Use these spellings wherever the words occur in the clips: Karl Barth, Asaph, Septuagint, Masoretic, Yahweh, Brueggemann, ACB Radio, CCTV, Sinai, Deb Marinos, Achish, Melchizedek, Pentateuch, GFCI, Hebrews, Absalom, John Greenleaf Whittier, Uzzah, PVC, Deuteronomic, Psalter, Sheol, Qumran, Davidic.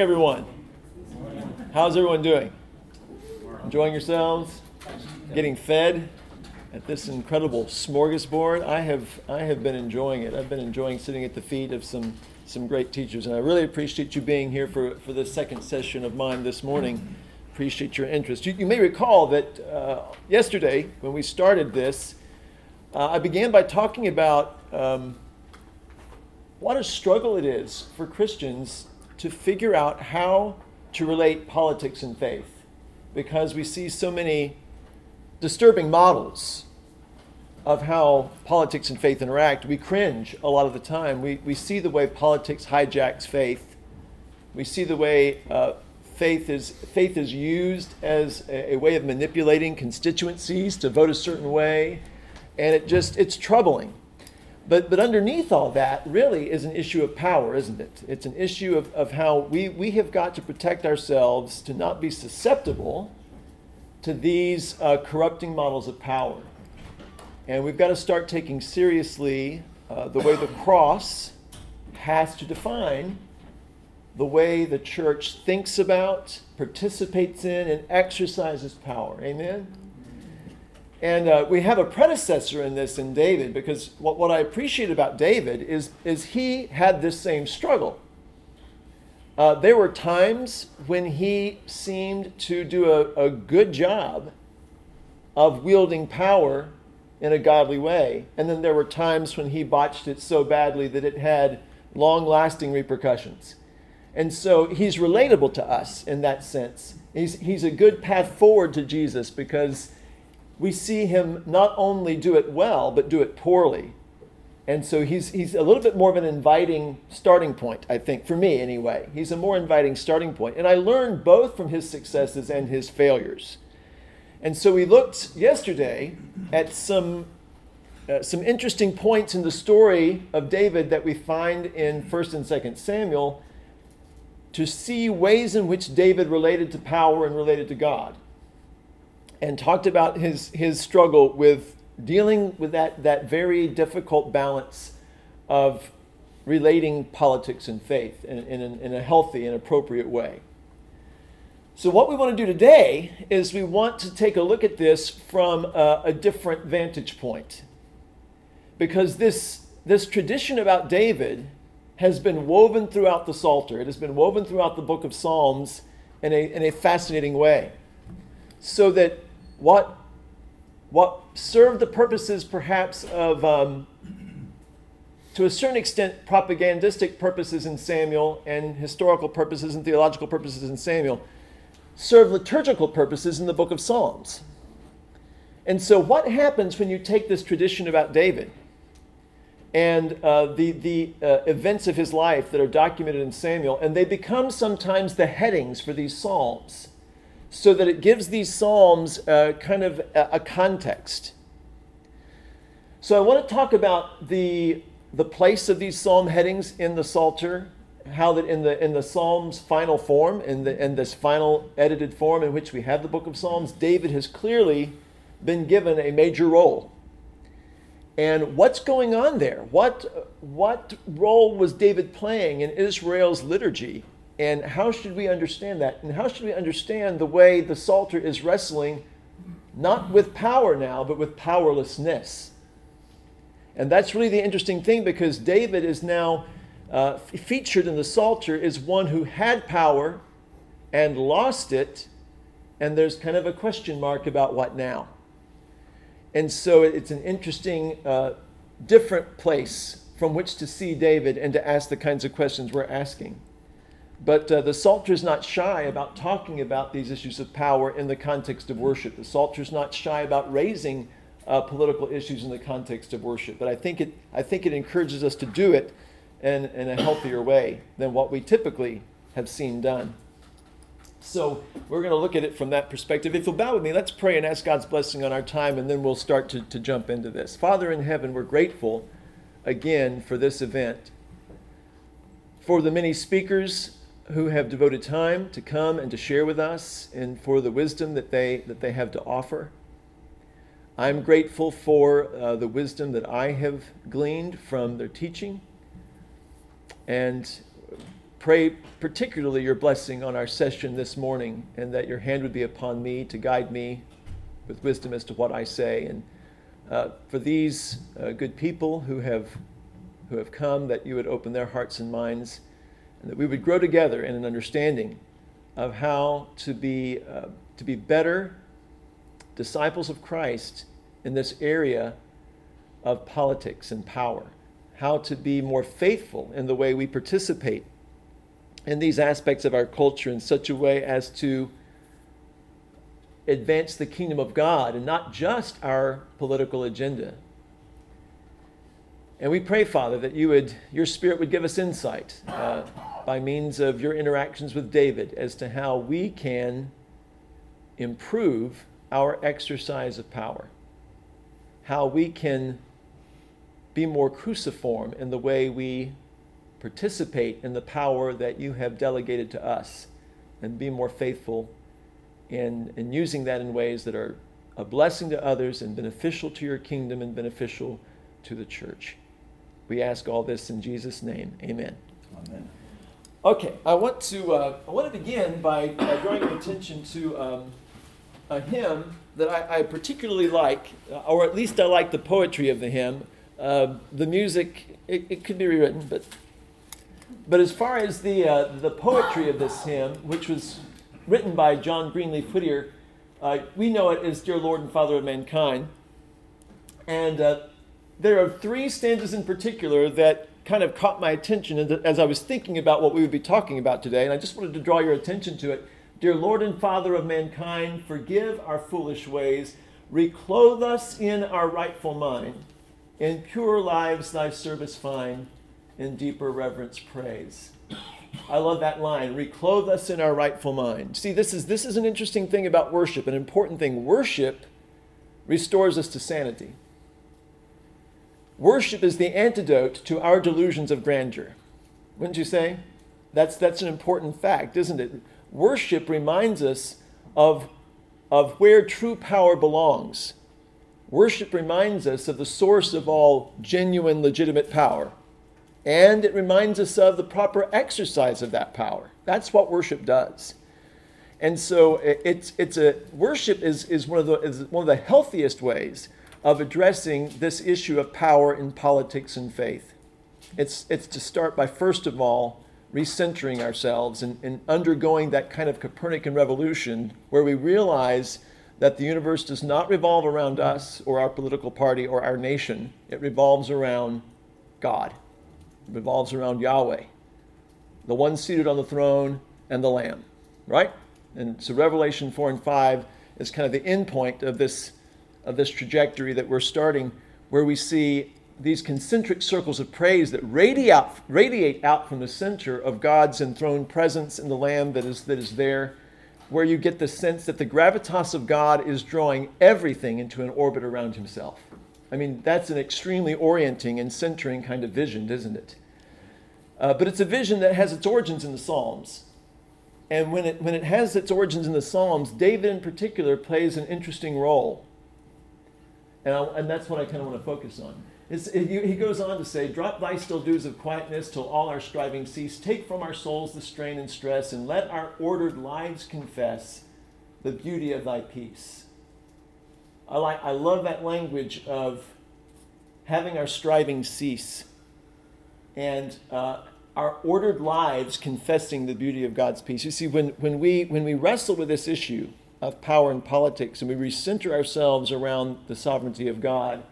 Everyone, how's everyone doing? Enjoying yourselves? Getting fed at this incredible smorgasbord? I have been enjoying it. I've been enjoying sitting at the feet of some great teachers, and I really appreciate you being here for the second session of mine this morning. Appreciate your interest. You may recall that yesterday when we started this, I began by talking about what a struggle it is for Christians to figure out how to relate politics and faith, because we see so many disturbing models of how politics and faith interact. We cringe a lot of the time. We see the way politics hijacks faith. We see the way faith is used as a way of manipulating constituencies to vote a certain way, and it's troubling. But underneath all that really is an issue of power, isn't it? It's an issue of how we have got to protect ourselves to not be susceptible to these corrupting models of power. And we've got to start taking seriously the way the cross has to define the way the church thinks about, participates in, and exercises power. Amen? And we have a predecessor in this in David, because what I appreciate about David is he had this same struggle. There were times when he seemed to do a good job of wielding power in a godly way. And then there were times when he botched it so badly that it had long-lasting repercussions. And so he's relatable to us in that sense. He's a good path forward to Jesus, because we see him not only do it well, but do it poorly. And so he's a little bit more of an inviting starting point, I think, for me anyway. He's a more inviting starting point. And I learned both from his successes and his failures. And so we looked yesterday at some interesting points in the story of David that we find in 1st and 2nd Samuel to see ways in which David related to power and related to God, and talked about his struggle with dealing with that very difficult balance of relating politics and faith in a healthy and appropriate way. So what we want to do today is we want to take a look at this from a different vantage point, because this tradition about David has been woven throughout the Psalter. It has been woven throughout the book of Psalms in a fascinating way, so that what served the purposes perhaps of, to a certain extent, propagandistic purposes in Samuel and historical purposes and theological purposes in Samuel, served liturgical purposes in the book of Psalms. And so what happens when you take this tradition about David and the events of his life that are documented in Samuel, and they become sometimes the headings for these Psalms, so that it gives these Psalms kind of a context. So I want to talk about the place of these Psalm headings in the Psalter, how that in the Psalms' final form, in this final edited form in which we have the book of Psalms, David has clearly been given a major role. And what's going on there? What role was David playing in Israel's liturgy? And how should we understand that? And how should we understand the way the Psalter is wrestling, not with power now, but with powerlessness? And that's really the interesting thing, because David is now featured in the Psalter as one who had power and lost it, and there's kind of a question mark about what now. And so it's an interesting, different place from which to see David and to ask the kinds of questions we're asking. But the Psalter is not shy about talking about these issues of power in the context of worship. The Psalter is not shy about raising political issues in the context of worship. But I think it encourages us to do it in a healthier way than what we typically have seen done. So we're going to look at it from that perspective. If you'll bow with me, let's pray and ask God's blessing on our time, and then we'll start to jump into this. Father in heaven, we're grateful again for this event, for the many speakers who have devoted time to come and to share with us, and for the wisdom that they have to offer. I'm grateful for the wisdom that I have gleaned from their teaching, and pray particularly your blessing on our session this morning, and that your hand would be upon me to guide me with wisdom as to what I say. And for these good people who have come, that you would open their hearts and minds, and that we would grow together in an understanding of how to be better disciples of Christ in this area of politics and power, how to be more faithful in the way we participate in these aspects of our culture in such a way as to advance the kingdom of God and not just our political agenda. And we pray, Father, that your Spirit would give us insight by means of your interactions with David as to how we can improve our exercise of power, how we can be more cruciform in the way we participate in the power that you have delegated to us, and be more faithful in using that in ways that are a blessing to others and beneficial to your kingdom and beneficial to the church. We ask all this in Jesus' name. Amen. Amen. Okay, I want to begin by drawing your attention to a hymn that I particularly like, or at least I like the poetry of the hymn. The music, it could be rewritten, but as far as the poetry of this hymn, which was written by John Greenleaf Whittier, we know it as "Dear Lord and Father of Mankind," and there are three stanzas in particular that kind of caught my attention as I was thinking about what we would be talking about today, and I just wanted to draw your attention to it. Dear Lord and Father of mankind, forgive our foolish ways, reclothe us in our rightful mind, in pure lives thy service find, in deeper reverence praise. I love that line, reclothe us in our rightful mind. See, this is an interesting thing about worship, an important thing. Worship restores us to sanity. Worship is the antidote to our delusions of grandeur. Wouldn't you say? That's an important fact, isn't it? Worship reminds us of where true power belongs. Worship reminds us of the source of all genuine, legitimate power. And it reminds us of the proper exercise of that power. That's what worship does. And so worship is one of the healthiest ways of addressing this issue of power in politics and faith. It's to start by, first of all, recentering ourselves and undergoing that kind of Copernican revolution where we realize that the universe does not revolve around us or our political party or our nation. It revolves around God. It revolves around Yahweh, the one seated on the throne and the Lamb, right? And so Revelation 4 and 5 is kind of the end point of this trajectory that we're starting, where we see these concentric circles of praise that radiate out from the center of God's enthroned presence in the Lamb that is there, where you get the sense that the gravitas of God is drawing everything into an orbit around himself. I mean, that's an extremely orienting and centering kind of vision, isn't it? But it's a vision that has its origins in the Psalms. And when it has its origins in the Psalms, David in particular plays an interesting role. And that's what I kind of want to focus on. He goes on to say, drop thy still dews of quietness till all our striving cease. Take from our souls the strain and stress, and let our ordered lives confess the beauty of thy peace. I love that language of having our striving cease and our ordered lives confessing the beauty of God's peace. You see, when we wrestle with this issue of power and politics, and we recenter ourselves around the sovereignty of God,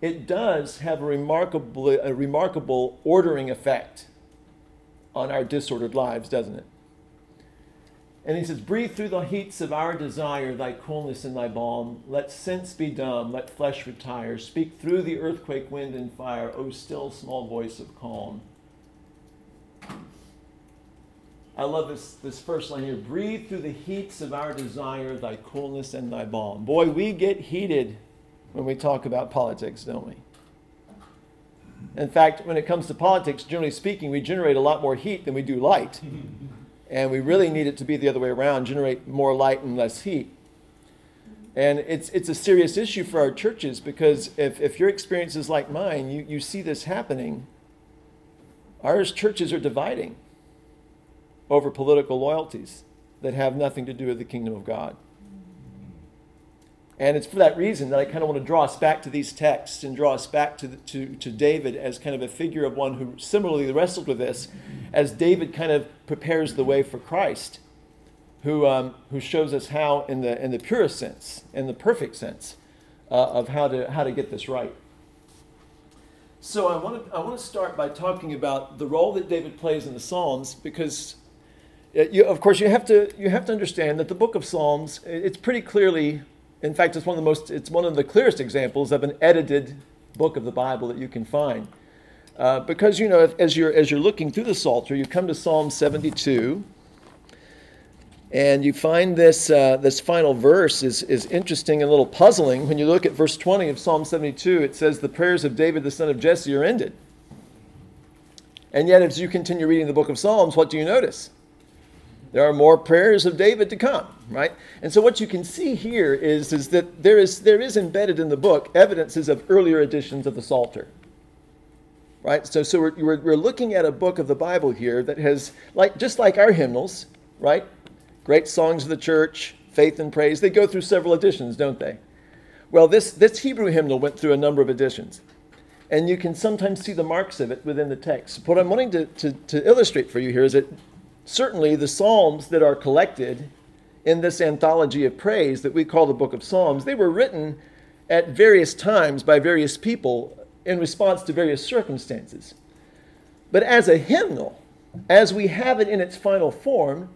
it does have a remarkable ordering effect on our disordered lives, doesn't it? And he says, breathe through the heats of our desire, thy coolness and thy balm. Let sense be dumb, let flesh retire. Speak through the earthquake, wind, and fire, O still small voice of calm. I love this first line here. Breathe through the heats of our desire, thy coolness and thy balm. Boy, we get heated when we talk about politics, don't we? In fact, when it comes to politics, generally speaking, we generate a lot more heat than we do light. And we really need it to be the other way around, generate more light and less heat. And it's a serious issue for our churches, because if your experience is like mine, you see this happening. Our churches are dividing. over political loyalties that have nothing to do with the kingdom of God. And it's for that reason that I kind of want to draw us back to these texts and draw us back to David as kind of a figure of one who similarly wrestled with this, as David kind of prepares the way for Christ, who shows us how in the purest sense, in the perfect sense, of how to get this right. So I want to start by talking about the role that David plays in the Psalms, because you have to understand that the book of Psalms, it's pretty clearly. In fact, it's one of the clearest examples of an edited book of the Bible that you can find, because as you're looking through the Psalter, you come to Psalm 72, and you find this final verse is interesting and a little puzzling. When you look at verse 20 of Psalm 72, it says, "The prayers of David the son of Jesse are ended." And yet, as you continue reading the book of Psalms, what do you notice? There are more prayers of David to come, right? And so what you can see here is that there is embedded in the book evidences of earlier editions of the Psalter, right? So we're looking at a book of the Bible here that has, just like our hymnals, right? Great songs of the church, faith and praise. They go through several editions, don't they? Well, this Hebrew hymnal went through a number of editions. And you can sometimes see the marks of it within the text. What I'm wanting to illustrate for you here is that certainly the Psalms that are collected in this anthology of praise that we call the Book of Psalms, they were written at various times by various people in response to various circumstances. But as a hymnal, as we have it in its final form,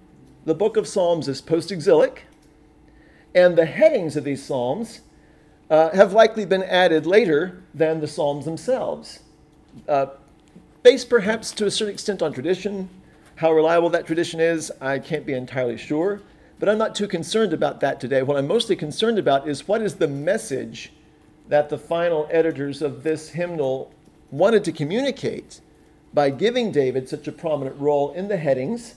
the Book of Psalms is post-exilic, and the headings of these Psalms have likely been added later than the Psalms themselves, based perhaps to a certain extent on tradition. How reliable that tradition is, I can't be entirely sure, but I'm not too concerned about that today. What I'm mostly concerned about is what is the message that the final editors of this hymnal wanted to communicate by giving David such a prominent role in the headings,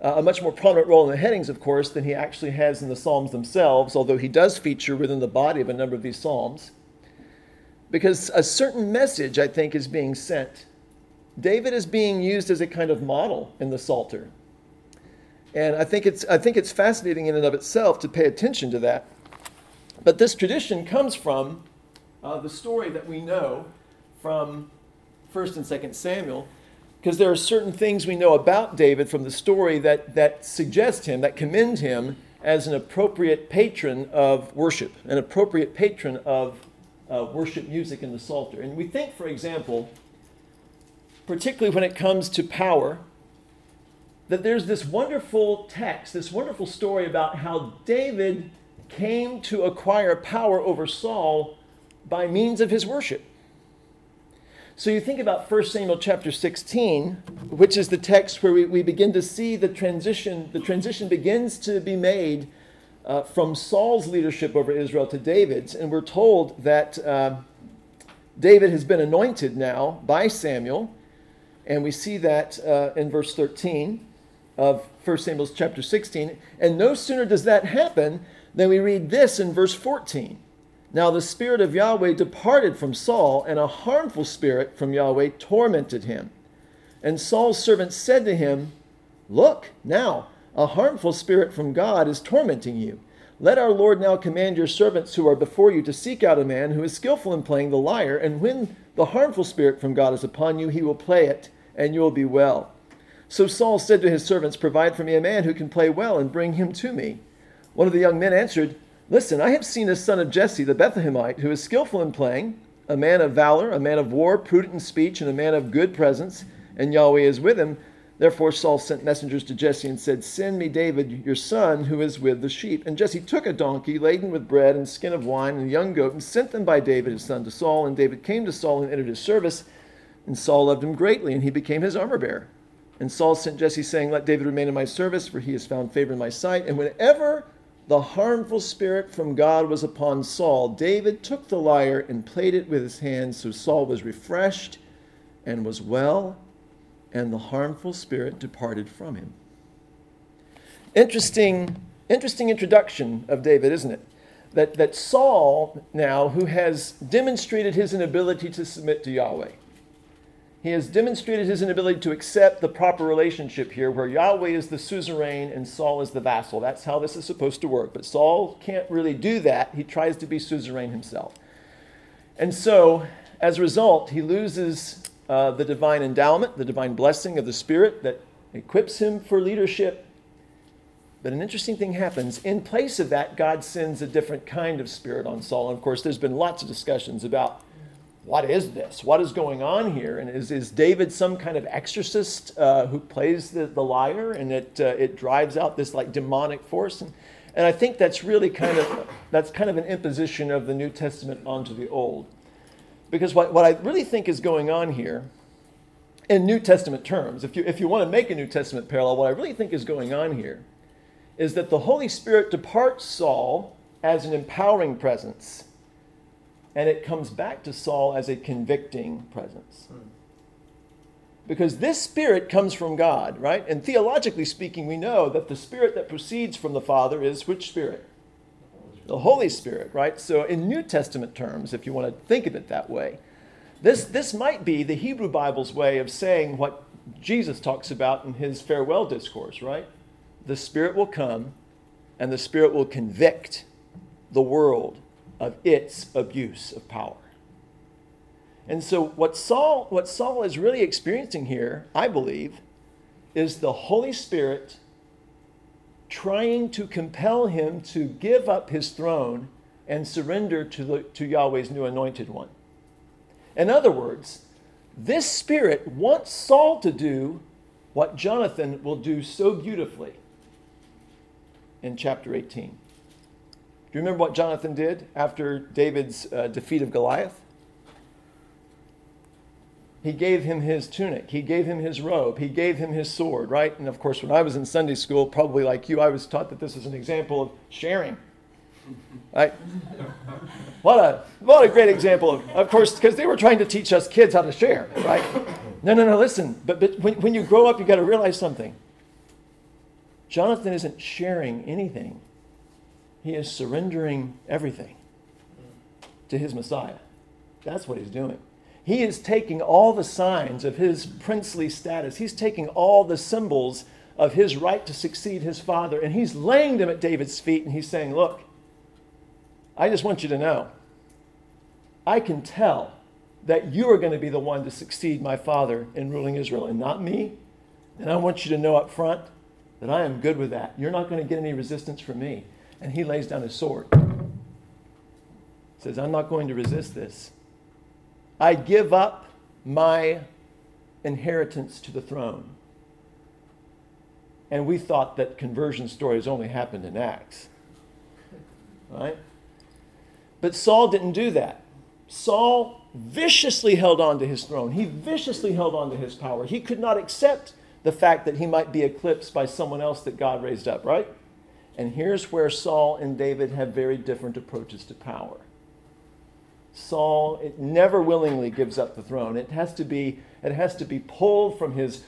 a much more prominent role in the headings, of course, than he actually has in the Psalms themselves, although he does feature within the body of a number of these Psalms, because a certain message, I think, is being sent. David is being used as a kind of model in the Psalter. And I think it's fascinating in and of itself to pay attention to that. But this tradition comes from the story that we know from 1st and 2nd Samuel, because there are certain things we know about David from the story that suggest him, that commend him as an appropriate patron of worship, an appropriate patron of worship music in the Psalter. And we think, for example, particularly when it comes to power, that there's this wonderful text, this wonderful story about how David came to acquire power over Saul by means of his worship. So you think about 1 Samuel chapter 16, which is the text where we begin to see the transition. The transition begins to be made from Saul's leadership over Israel to David's, and we're told that David has been anointed now by Samuel. And we see that in verse 13 of 1 Samuel chapter 16. And no sooner does that happen than we read this in verse 14. "Now the spirit of Yahweh departed from Saul, and a harmful spirit from Yahweh tormented him. And Saul's servants said to him, 'Look, now a harmful spirit from God is tormenting you. Let our Lord now command your servants who are before you to seek out a man who is skillful in playing the lyre, and when the harmful spirit from God is upon you, he will play it, and you will be well.' So Saul said to his servants, 'Provide for me a man who can play well, and bring him to me.' One of the young men answered, 'Listen, I have seen a son of Jesse the Bethlehemite, who is skillful in playing, a man of valor, a man of war, prudent in speech, and a man of good presence, and Yahweh is with him.' Therefore Saul sent messengers to Jesse and said, 'Send me David, your son, who is with the sheep.' And Jesse took a donkey laden with bread and skin of wine and a young goat, and sent them by David his son to Saul. And David came to Saul and entered his service. And Saul loved him greatly, and he became his armor-bearer. And Saul sent Jesse, saying, 'Let David remain in my service, for he has found favor in my sight.' And whenever the harmful spirit from God was upon Saul, David took the lyre and played it with his hands. So Saul was refreshed and was well, and the harmful spirit departed from him." Interesting introduction of David, isn't it? That Saul now, who has demonstrated his inability to submit to Yahweh, he has demonstrated his inability to accept the proper relationship here where Yahweh is the suzerain and Saul is the vassal. That's how this is supposed to work. But Saul can't really do that. He tries to be suzerain himself. And so, as a result, he loses the divine endowment, the divine blessing of the Spirit that equips him for leadership. But an interesting thing happens. In place of that, God sends a different kind of Spirit on Saul. And, of course, there's been lots of discussions about what is this? What is going on here? And is David some kind of exorcist who plays the lyre and it drives out this like demonic force? And I think that's really kind of an imposition of the New Testament onto the Old. Because what I really think is going on here in New Testament terms, if you want to make a New Testament parallel, what I really think is going on here is that the Holy Spirit departs Saul as an empowering presence, and it comes back to Saul as a convicting presence. Because this Spirit comes from God, right? And theologically speaking, we know that the Spirit that proceeds from the Father is which Spirit? The Holy Spirit, right? So in New Testament terms, if you want to think of it that way, this might be the Hebrew Bible's way of saying what Jesus talks about in his farewell discourse, right? The Spirit will come, and the Spirit will convict the world of its abuse of power. And so what Saul is really experiencing here, I believe, is the Holy Spirit trying to compel him to give up his throne and surrender to Yahweh's new anointed one. In other words, this Spirit wants Saul to do what Jonathan will do so beautifully in chapter 18. Do you remember what Jonathan did after David's defeat of Goliath? He gave him his tunic. He gave him his robe. He gave him his sword, right? And, of course, when I was in Sunday school, probably like you, I was taught that this is an example of sharing. Right? What a great example. Of course, because they were trying to teach us kids how to share, right? No, listen. But when you grow up, you've got to realize something. Jonathan isn't sharing anything. He is surrendering everything to his Messiah. That's what he's doing. He is taking all the signs of his princely status. He's taking all the symbols of his right to succeed his father, and he's laying them at David's feet, and he's saying, look, I just want you to know, I can tell that you are going to be the one to succeed my father in ruling Israel and not me, and I want you to know up front that I am good with that. You're not going to get any resistance from me. And he lays down his sword. Says, I'm not going to resist this. I give up my inheritance to the throne. And we thought that conversion stories only happened in Acts. Right? But Saul didn't do that. Saul viciously held on to his throne. He viciously held on to his power. He could not accept the fact that he might be eclipsed by someone else that God raised up, right? And here's where Saul and David have very different approaches to power. Saul, it never willingly gives up the throne. It has to be pulled from his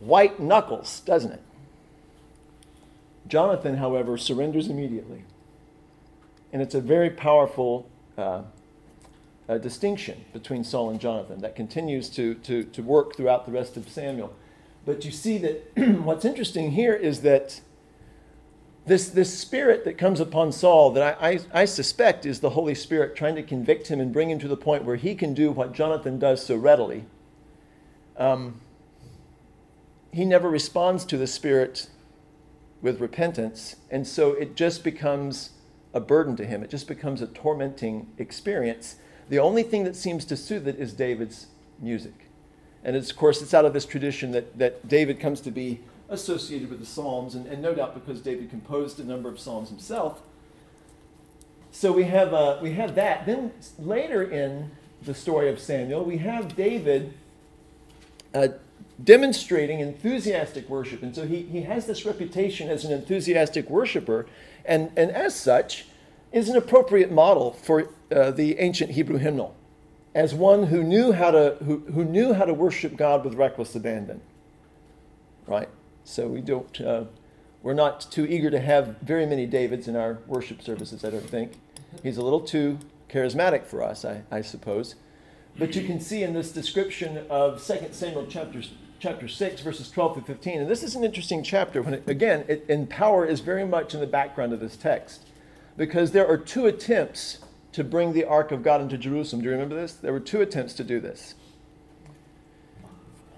white knuckles, doesn't it? Jonathan, however, surrenders immediately. And it's a very powerful distinction between Saul and Jonathan that continues to work throughout the rest of Samuel. But you see that what's interesting here is that this spirit that comes upon Saul that I suspect is the Holy Spirit trying to convict him and bring him to the point where he can do what Jonathan does so readily. He never responds to the Spirit with repentance, and so it just becomes a burden to him. It just becomes a tormenting experience. The only thing that seems to soothe it is David's music. And it's, of course, it's out of this tradition that David comes to be associated with the Psalms, and no doubt because David composed a number of Psalms himself. So we have that. Then later in the story of Samuel, we have David demonstrating enthusiastic worship. And so he has this reputation as an enthusiastic worshiper, and as such is an appropriate model for the ancient Hebrew hymnal, as one who knew how to who knew how to worship God with reckless abandon. Right? So we're not too eager to have very many Davids in our worship services, I don't think. He's a little too charismatic for us, I suppose. But you can see in this description of 2 Samuel chapter 6, verses 12 through 15, and this is an interesting chapter. When power is very much in the background of this text, because there are two attempts to bring the Ark of God into Jerusalem. Do you remember this? There were two attempts to do this.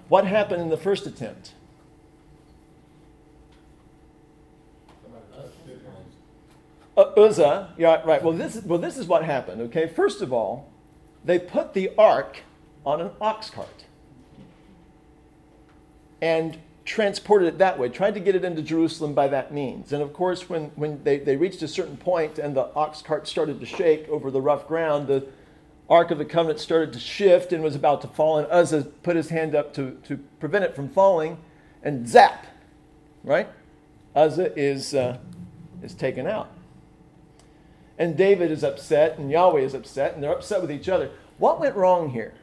What happened in the first attempt? Uzzah, yeah, right. Well, this is what happened. Okay, first of all, they put the ark on an ox cart and transported it that way, tried to get it into Jerusalem by that means. And of course, when they reached a certain point and the ox cart started to shake over the rough ground, the Ark of the Covenant started to shift and was about to fall, and Uzzah put his hand up to prevent it from falling, and zap, right? Uzzah is taken out. And David is upset, and Yahweh is upset, and they're upset with each other. What went wrong here?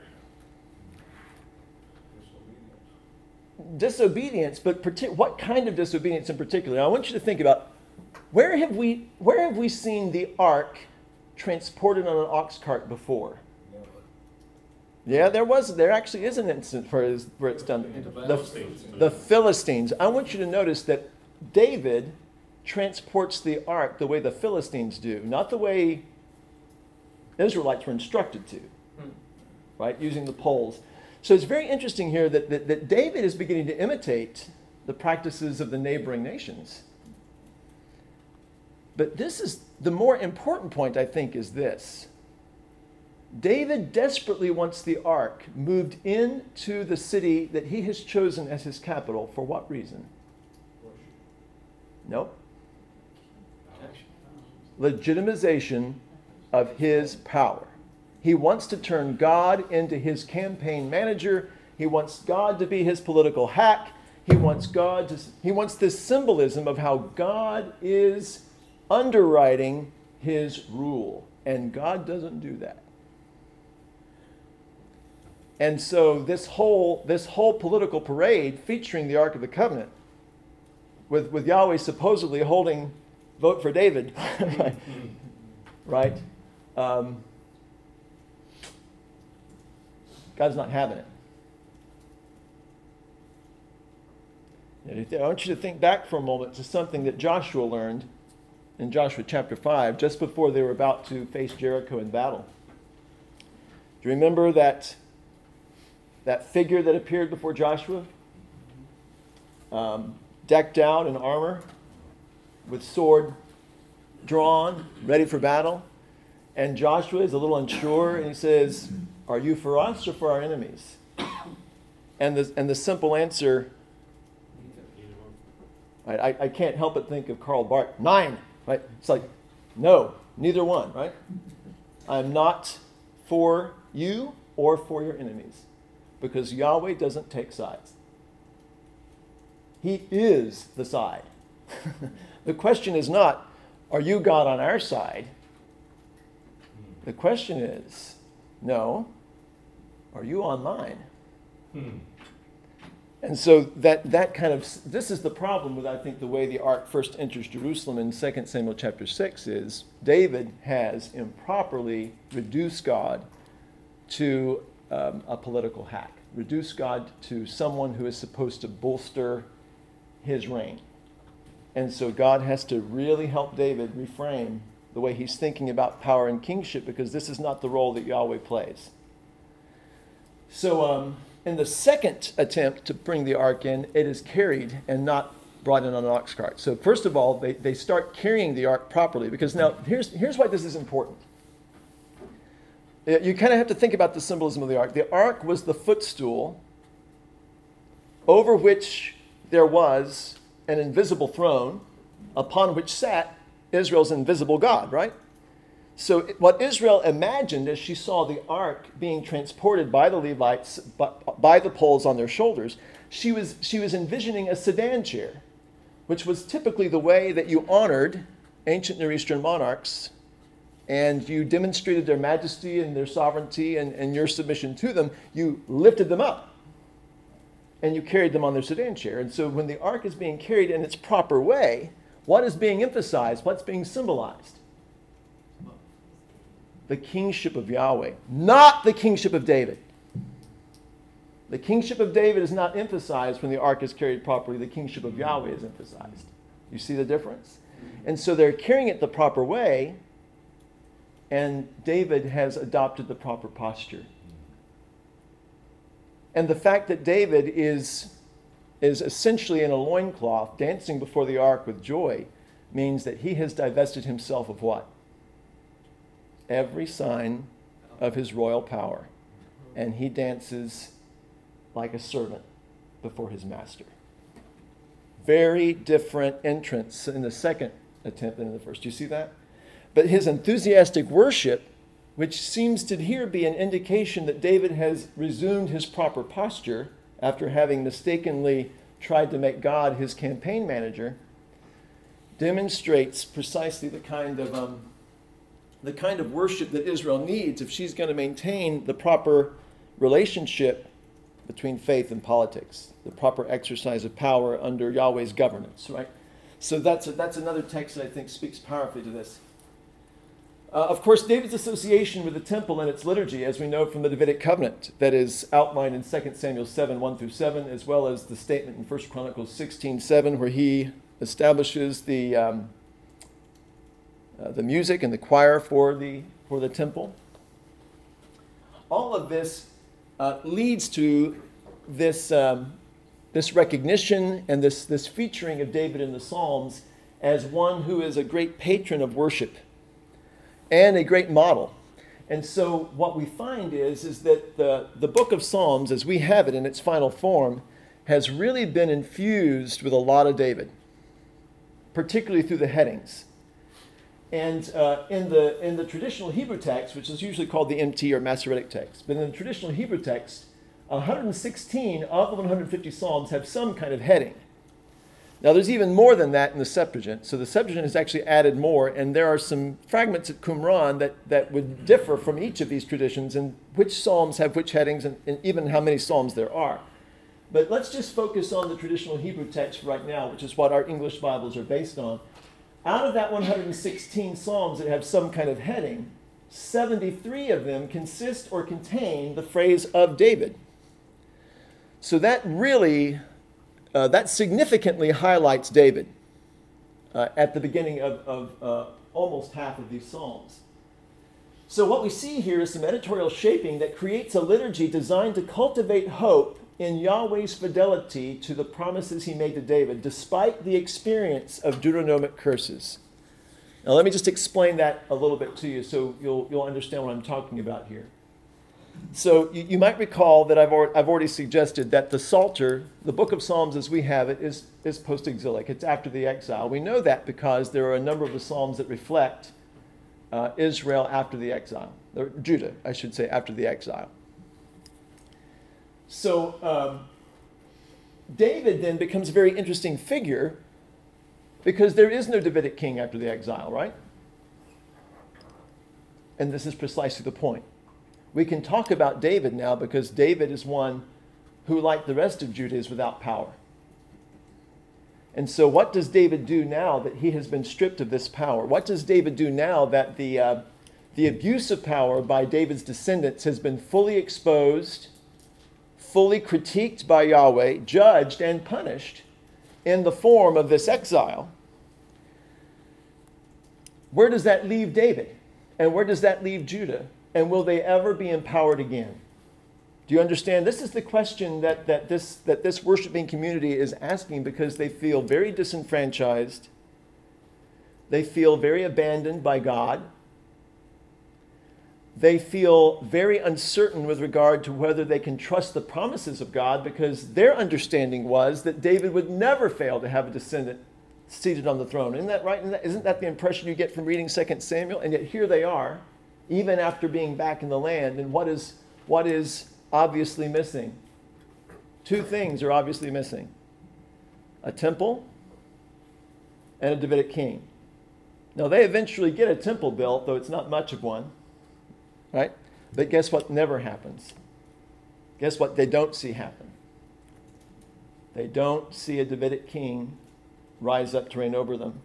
Disobedience, but what kind of disobedience in particular? Now, I want you to think about where have we seen the ark transported on an ox cart before? Never. Yeah, there actually is an instance where it's done. The Philistines. I want you to notice that David transports the ark the way the Philistines do, not the way Israelites were instructed to, right, using the poles. So it's very interesting here that David is beginning to imitate the practices of the neighboring nations. But this is the more important point, I think, is this. David desperately wants the ark moved into the city that he has chosen as his capital. For what reason? Nope. Legitimization of his power. He wants to turn God into his campaign manager. He wants God to be his political hack. He wants this symbolism of how God is underwriting his rule, and God doesn't do that. And so this whole political parade featuring the Ark of the Covenant, with Yahweh supposedly holding vote for David, right? God's not having it. I want you to think back for a moment to something that Joshua learned in Joshua chapter 5, just before they were about to face Jericho in battle. Do you remember that figure that appeared before Joshua? Decked out in armor, with sword drawn, ready for battle. And Joshua is a little unsure, and he says, "Are you for us or for our enemies?" And the simple answer, I can't help but think of Karl Barth, "Nein," right? It's like, no, neither one, right? I'm not for you or for your enemies, because Yahweh doesn't take sides. He is the side. The question is not, are you God on our side? The question is, no, are you on mine? And so that kind of, this is the problem with, I think, the way the ark first enters Jerusalem in 2 Samuel chapter 6 is David has improperly reduced God to a political hack, reduced God to someone who is supposed to bolster his reign. And so God has to really help David reframe the way he's thinking about power and kingship, because this is not the role that Yahweh plays. So in the second attempt to bring the ark in, it is carried and not brought in on an ox cart. So first of all, they start carrying the ark properly, because now here's why this is important. You kind of have to think about the symbolism of the ark. The ark was the footstool over which there was an invisible throne upon which sat Israel's invisible God, right? So what Israel imagined as she saw the ark being transported by the Levites, by the poles on their shoulders, she was envisioning a sedan chair, which was typically the way that you honored ancient Near Eastern monarchs, and you demonstrated their majesty and their sovereignty and your submission to them. You lifted them up, and you carried them on their sedan chair. And so when the ark is being carried in its proper way, what is being emphasized? What's being symbolized? the kingship of Yahweh, not the kingship of David. The kingship of David is not emphasized when the ark is carried properly. The kingship of Yahweh is emphasized. You see the difference? And so they're carrying it the proper way, and David has adopted the proper posture. And the fact that David is essentially in a loincloth, dancing before the ark with joy, means that he has divested himself of what? Every sign of his royal power. And he dances like a servant before his master. Very different entrance in the second attempt than in the first. Do you see that? But his enthusiastic worship, which seems to here be an indication that David has resumed his proper posture after having mistakenly tried to make God his campaign manager, demonstrates precisely the kind of worship that Israel needs if she's going to maintain the proper relationship between faith and politics, the proper exercise of power under Yahweh's governance, right? So that's another text that I think speaks powerfully to this. Of course, David's association with the temple and its liturgy, as we know from the Davidic covenant, that is outlined in 2 Samuel 7, 1 through 7, as well as the statement in 1 Chronicles 16, 7, where he establishes the music and the choir for the temple. All of this leads to this recognition and this featuring of David in the Psalms as one who is a great patron of worship and a great model. And so what we find is that the book of Psalms, as we have it in its final form, has really been infused with a lot of David, particularly through the headings. And in the traditional Hebrew text, which is usually called the MT or Masoretic text, but in the traditional Hebrew text, 116 of the 150 Psalms have some kind of heading. Now, there's even more than that in the Septuagint. So the Septuagint has actually added more, and there are some fragments at Qumran that would differ from each of these traditions and which Psalms have which headings and even how many Psalms there are. But let's just focus on the traditional Hebrew text right now, which is what our English Bibles are based on. Out of that 116 Psalms that have some kind of heading, 73 of them consist or contain the phrase of David. So that really... that significantly highlights David at the beginning of almost half of these Psalms. So what we see here is some editorial shaping that creates a liturgy designed to cultivate hope in Yahweh's fidelity to the promises he made to David, despite the experience of Deuteronomic curses. Now let me just explain that a little bit to you so you'll understand what I'm talking about here. So you might recall that I've already suggested that the Psalter, the book of Psalms as we have it, is post-exilic. It's after the exile. We know that because there are a number of the Psalms that reflect Israel after the exile, or Judah, I should say, after the exile. So David then becomes a very interesting figure because there is no Davidic king after the exile, right? And this is precisely the point. We can talk about David now because David is one who, like the rest of Judah, is without power. And so what does David do now that he has been stripped of this power? What does David do now that the abuse of power by David's descendants has been fully exposed, fully critiqued by Yahweh, judged and punished in the form of this exile? Where does that leave David? And where does that leave Judah? And will they ever be empowered again? Do you understand? This is the question that this worshiping community is asking because they feel very disenfranchised. They feel very abandoned by God. They feel very uncertain with regard to whether they can trust the promises of God because their understanding was that David would never fail to have a descendant seated on the throne. Isn't that right? Isn't that the impression you get from reading 2 Samuel? And yet here they are, even after being back in the land. And what is obviously missing? Two things are obviously missing: a temple and a Davidic king. Now, they eventually get a temple built, though it's not much of one, right? But guess what never happens? Guess what they don't see happen? They don't see a Davidic king rise up to reign over them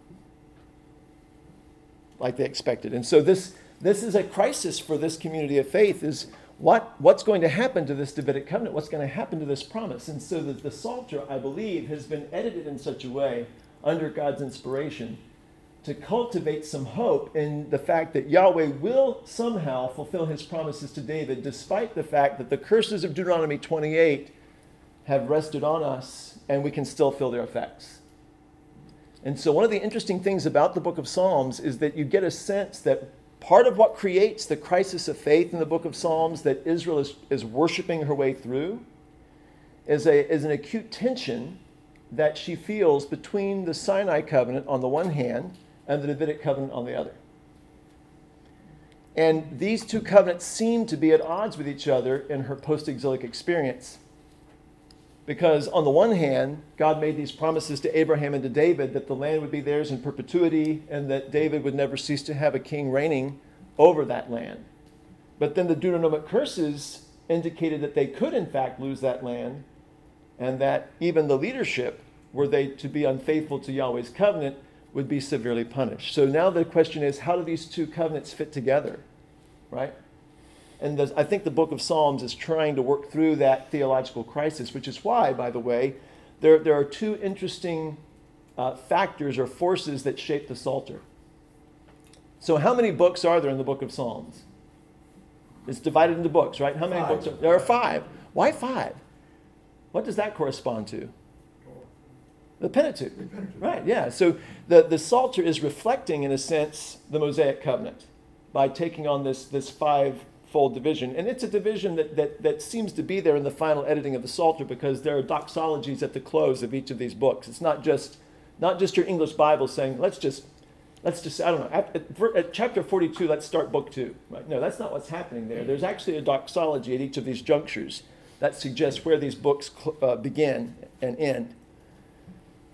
like they expected. And so this this is a crisis for this community of faith, is what's going to happen to this Davidic covenant? What's going to happen to this promise? And so the Psalter, I believe, has been edited in such a way, under God's inspiration, to cultivate some hope in the fact that Yahweh will somehow fulfill his promises to David, despite the fact that the curses of Deuteronomy 28 have rested on us, and we can still feel their effects. And so one of the interesting things about the book of Psalms is that you get a sense that part of what creates the crisis of faith in the book of Psalms that Israel is worshiping her way through is an acute tension that she feels between the Sinai covenant on the one hand and the Davidic covenant on the other. And these two covenants seem to be at odds with each other in her post-exilic experience. Because on the one hand, God made these promises to Abraham and to David that the land would be theirs in perpetuity and that David would never cease to have a king reigning over that land. But then the Deuteronomic curses indicated that they could in fact lose that land, and that even the leadership, were they to be unfaithful to Yahweh's covenant, would be severely punished. So now the question is, how do these two covenants fit together, right? And I think the book of Psalms is trying to work through that theological crisis, which is why, by the way, there are two interesting factors or forces that shape the Psalter. So how many books are there in the book of Psalms? It's divided into books, right? How many books? There are five. Why five? What does that correspond to? The Pentateuch. Right, yeah. So the Psalter is reflecting, in a sense, the Mosaic covenant by taking on this five-fold division. And it's a division that seems to be there in the final editing of the Psalter, because there are doxologies at the close of each of these books. It's not just your English Bible saying, let's just I don't know, at chapter 42, let's start book 2. Right? No, that's not what's happening there. There's actually a doxology at each of these junctures that suggests where these books begin and end.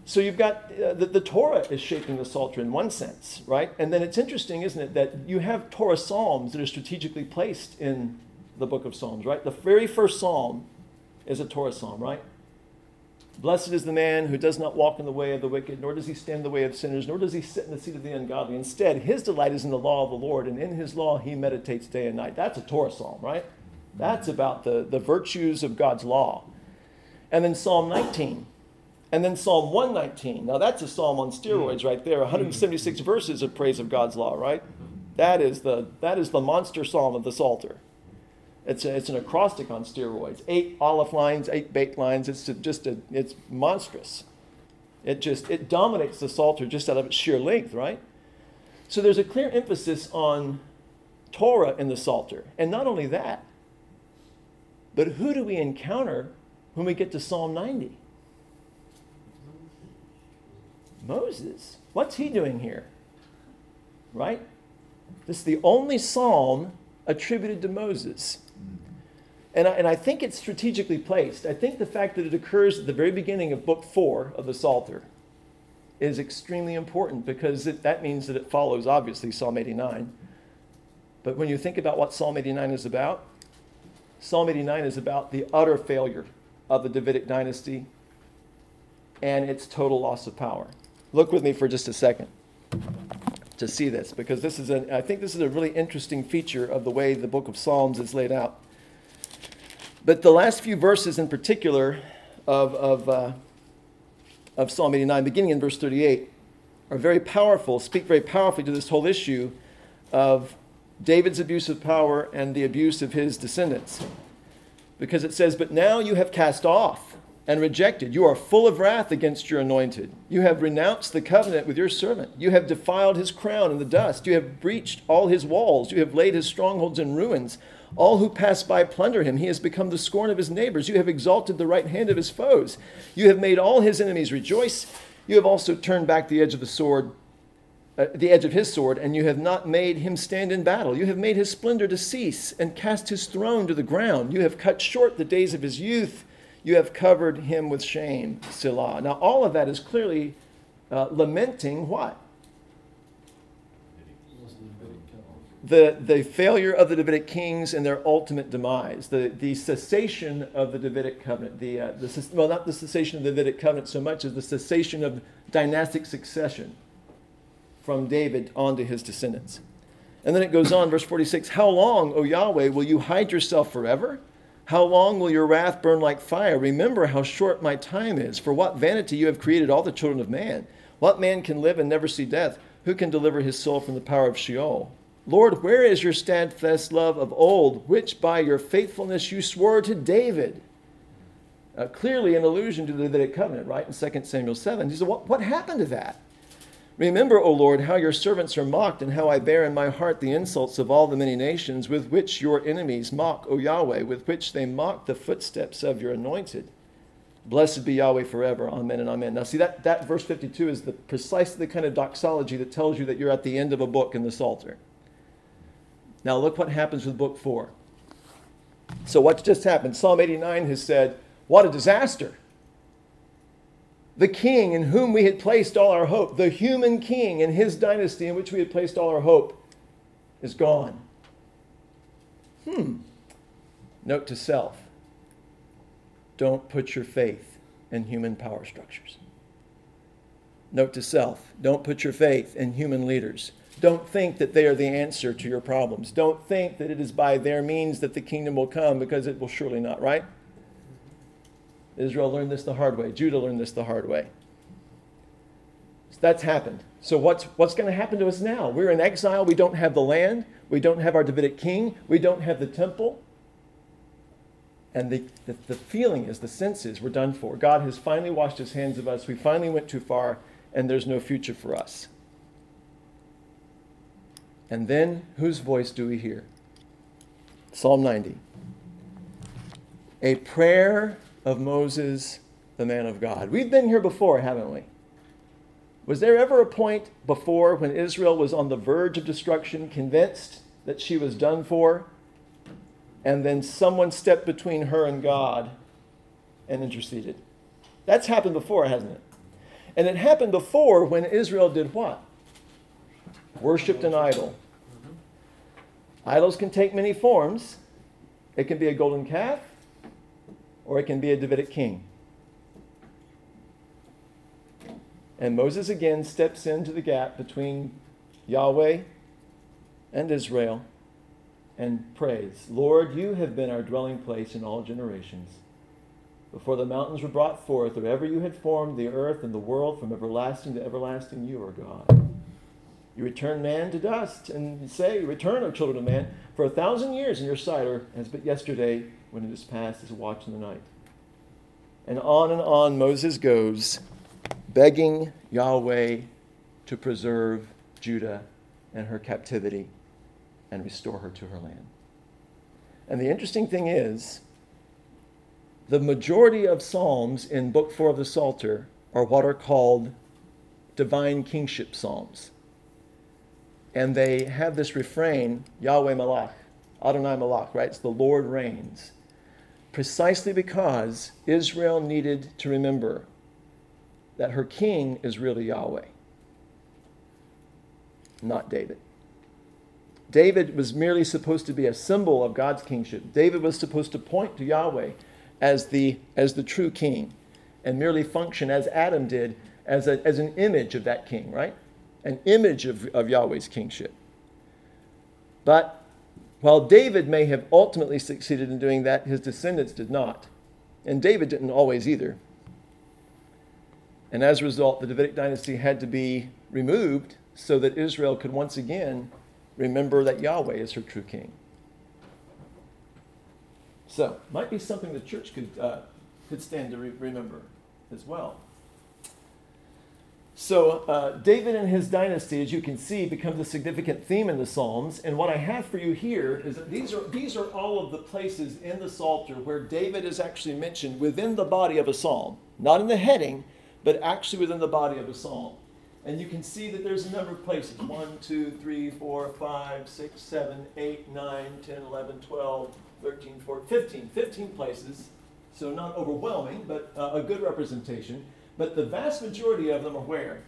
So you've got the Torah is shaping the Psalter in one sense, right? And then it's interesting, isn't it, that you have Torah psalms that are strategically placed in the book of Psalms, right? The very first psalm is a Torah psalm, right? Blessed is the man who does not walk in the way of the wicked, nor does he stand in the way of sinners, nor does he sit in the seat of the ungodly. Instead, his delight is in the law of the Lord, and in his law he meditates day and night. That's a Torah psalm, right? That's about the virtues of God's law. And then Psalm 19. And then Psalm 119. Now that's a psalm on steroids right there. 176 verses of praise of God's law, right? That is the monster psalm of the Psalter. It's an acrostic on steroids. 8 olive lines, 8 baked lines. It's monstrous. It dominates the Psalter just out of its sheer length, right? So there's a clear emphasis on Torah in the Psalter. And not only that, but who do we encounter when we get to Psalm 90? Moses. What's he doing here? Right? This is the only psalm attributed to Moses. And I think it's strategically placed. I think the fact that it occurs at the very beginning of book 4 of the Psalter is extremely important, because that means that it follows, obviously, Psalm 89. But when you think about what Psalm 89 is about, Psalm 89 is about the utter failure of the Davidic dynasty and its total loss of power. Look with me for just a second to see this, because I think this is a really interesting feature of the way the book of Psalms is laid out. But the last few verses in particular of Psalm 89, beginning in verse 38, are very powerful, speak very powerfully to this whole issue of David's abuse of power and the abuse of his descendants. Because it says, "But now you have cast off and rejected. You are full of wrath against your anointed. You have renounced the covenant with your servant. You have defiled his crown in the dust. You have breached all his walls. You have laid his strongholds in ruins. All who pass by plunder him. He has become the scorn of his neighbors. You have exalted the right hand of his foes. You have made all his enemies rejoice. You have also turned back the edge of the sword, the edge of his sword, and you have not made him stand in battle. You have made his splendor to cease and cast his throne to the ground. You have cut short the days of his youth. You have covered him with shame, Selah." Now, all of that is clearly lamenting what? The failure of the Davidic kings and their ultimate demise, the cessation of the Davidic covenant. Not the cessation of the Davidic covenant so much as the cessation of dynastic succession from David on to his descendants. And then it goes on, verse 46, how long, O Yahweh, will you hide yourself forever? How long will your wrath burn like fire? Remember how short my time is. For what vanity you have created all the children of man. What man can live and never see death? Who can deliver his soul from the power of Sheol? Lord, where is your steadfast love of old, which by your faithfulness you swore to David? Clearly an allusion to the Davidic covenant, right? In 2 Samuel 7. He said, what happened to that? Remember, O Lord, how your servants are mocked, and how I bear in my heart the insults of all the many nations with which your enemies mock, O Yahweh, with which they mock the footsteps of your anointed. Blessed be Yahweh forever. Amen and amen. Now see, that verse 52 is precisely the kind of doxology that tells you that you're at the end of a book in the Psalter. Now look what happens with book 4. So what's just happened? Psalm 89 has said, what a disaster. The king in whom we had placed all our hope, the human king in his dynasty in which we had placed all our hope, is gone. Note to self. Don't put your faith in human power structures. Note to self, don't put your faith in human leaders. Don't think that they are the answer to your problems. Don't think that it is by their means that the kingdom will come, because it will surely not, right? Israel learned this the hard way. Judah learned this the hard way. So that's happened. So what's going to happen to us now? We're in exile. We don't have the land. We don't have our Davidic king. We don't have the temple. And the feeling is, the sense is, we're done for. God has finally washed his hands of us. We finally went too far, and there's no future for us. And then, whose voice do we hear? Psalm 90. A prayer of Moses, the man of God. We've been here before, haven't we? Was there ever a point before when Israel was on the verge of destruction, convinced that she was done for, and then someone stepped between her and God and interceded? That's happened before, hasn't it? And it happened before when Israel did what? Worshipped an idol. Idols can take many forms. It can be a golden calf, or it can be a Davidic king. And Moses again steps into the gap between Yahweh and Israel and prays, Lord, you have been our dwelling place in all generations. Before the mountains were brought forth, or ever you had formed the earth and the world, from everlasting to everlasting, you are God. You return man to dust and say, return, O children of man, for 1,000 years in your sight are as but yesterday when it is past as a watch in the night. And on Moses goes, begging Yahweh to preserve Judah and her captivity and restore her to her land. And the interesting thing is, the majority of Psalms in Book 4 of the Psalter are what are called divine kingship psalms. And they have this refrain, Yahweh Malach, Adonai Malach, right? It's the Lord reigns. Precisely because Israel needed to remember that her king is really Yahweh, not David. David was merely supposed to be a symbol of God's kingship. David was supposed to point to Yahweh as the true king, and merely function as Adam did, as an image of that king, right? An image of Yahweh's kingship. But while David may have ultimately succeeded in doing that, his descendants did not. And David didn't always either. And as a result, the Davidic dynasty had to be removed so that Israel could once again remember that Yahweh is her true king. So, might be something the church could stand to remember as well. So David and his dynasty, as you can see, becomes a significant theme in the Psalms. And what I have for you here is that these are all of the places in the Psalter where David is actually mentioned within the body of a psalm. Not in the heading, but actually within the body of a psalm. And you can see that there's a number of places. 1, 2, 3, 4, 5, 6, 7, 8, 9, 10, 11, 12, 13, 14, 15. 15 places. So not overwhelming, but a good representation. But the vast majority of them are where?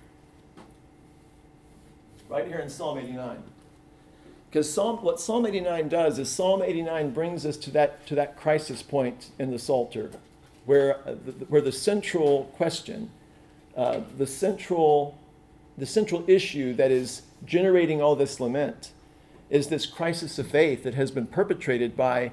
Right here in Psalm 89. Because what Psalm 89 does is Psalm 89 brings us to that crisis point in the Psalter where the central question, the central issue that is generating all this lament is this crisis of faith that has been perpetrated by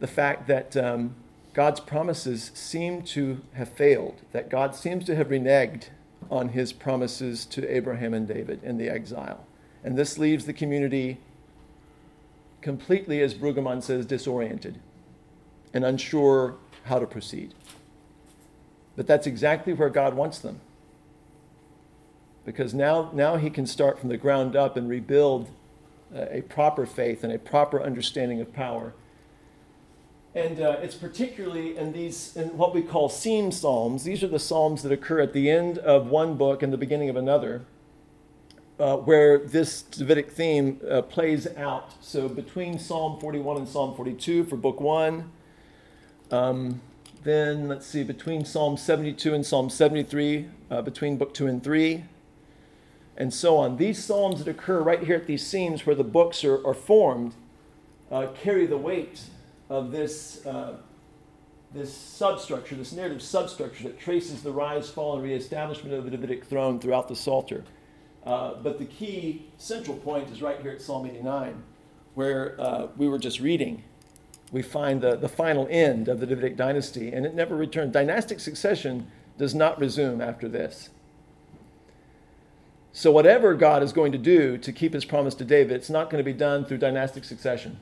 the fact that God's promises seem to have failed, that God seems to have reneged on his promises to Abraham and David in the exile. And this leaves the community completely, as Brueggemann says, disoriented and unsure how to proceed. But that's exactly where God wants them. Because now he can start from the ground up and rebuild a proper faith and a proper understanding of power. And it's particularly in what we call seam psalms. These are the psalms that occur at the end of one book and the beginning of another, where this Davidic theme plays out. So between Psalm 41 and Psalm 42 for book one, then let's see, between Psalm 72 and Psalm 73, between book 2 and 3, and so on. These psalms that occur right here at these seams where the books are formed carry the weight of this substructure, this narrative substructure that traces the rise, fall, and reestablishment of the Davidic throne throughout the Psalter. But the key central point is right here at Psalm 89, where we were just reading. We find the final end of the Davidic dynasty, and it never returned. Dynastic succession does not resume after this. So whatever God is going to do to keep his promise to David, it's not going to be done through dynastic succession.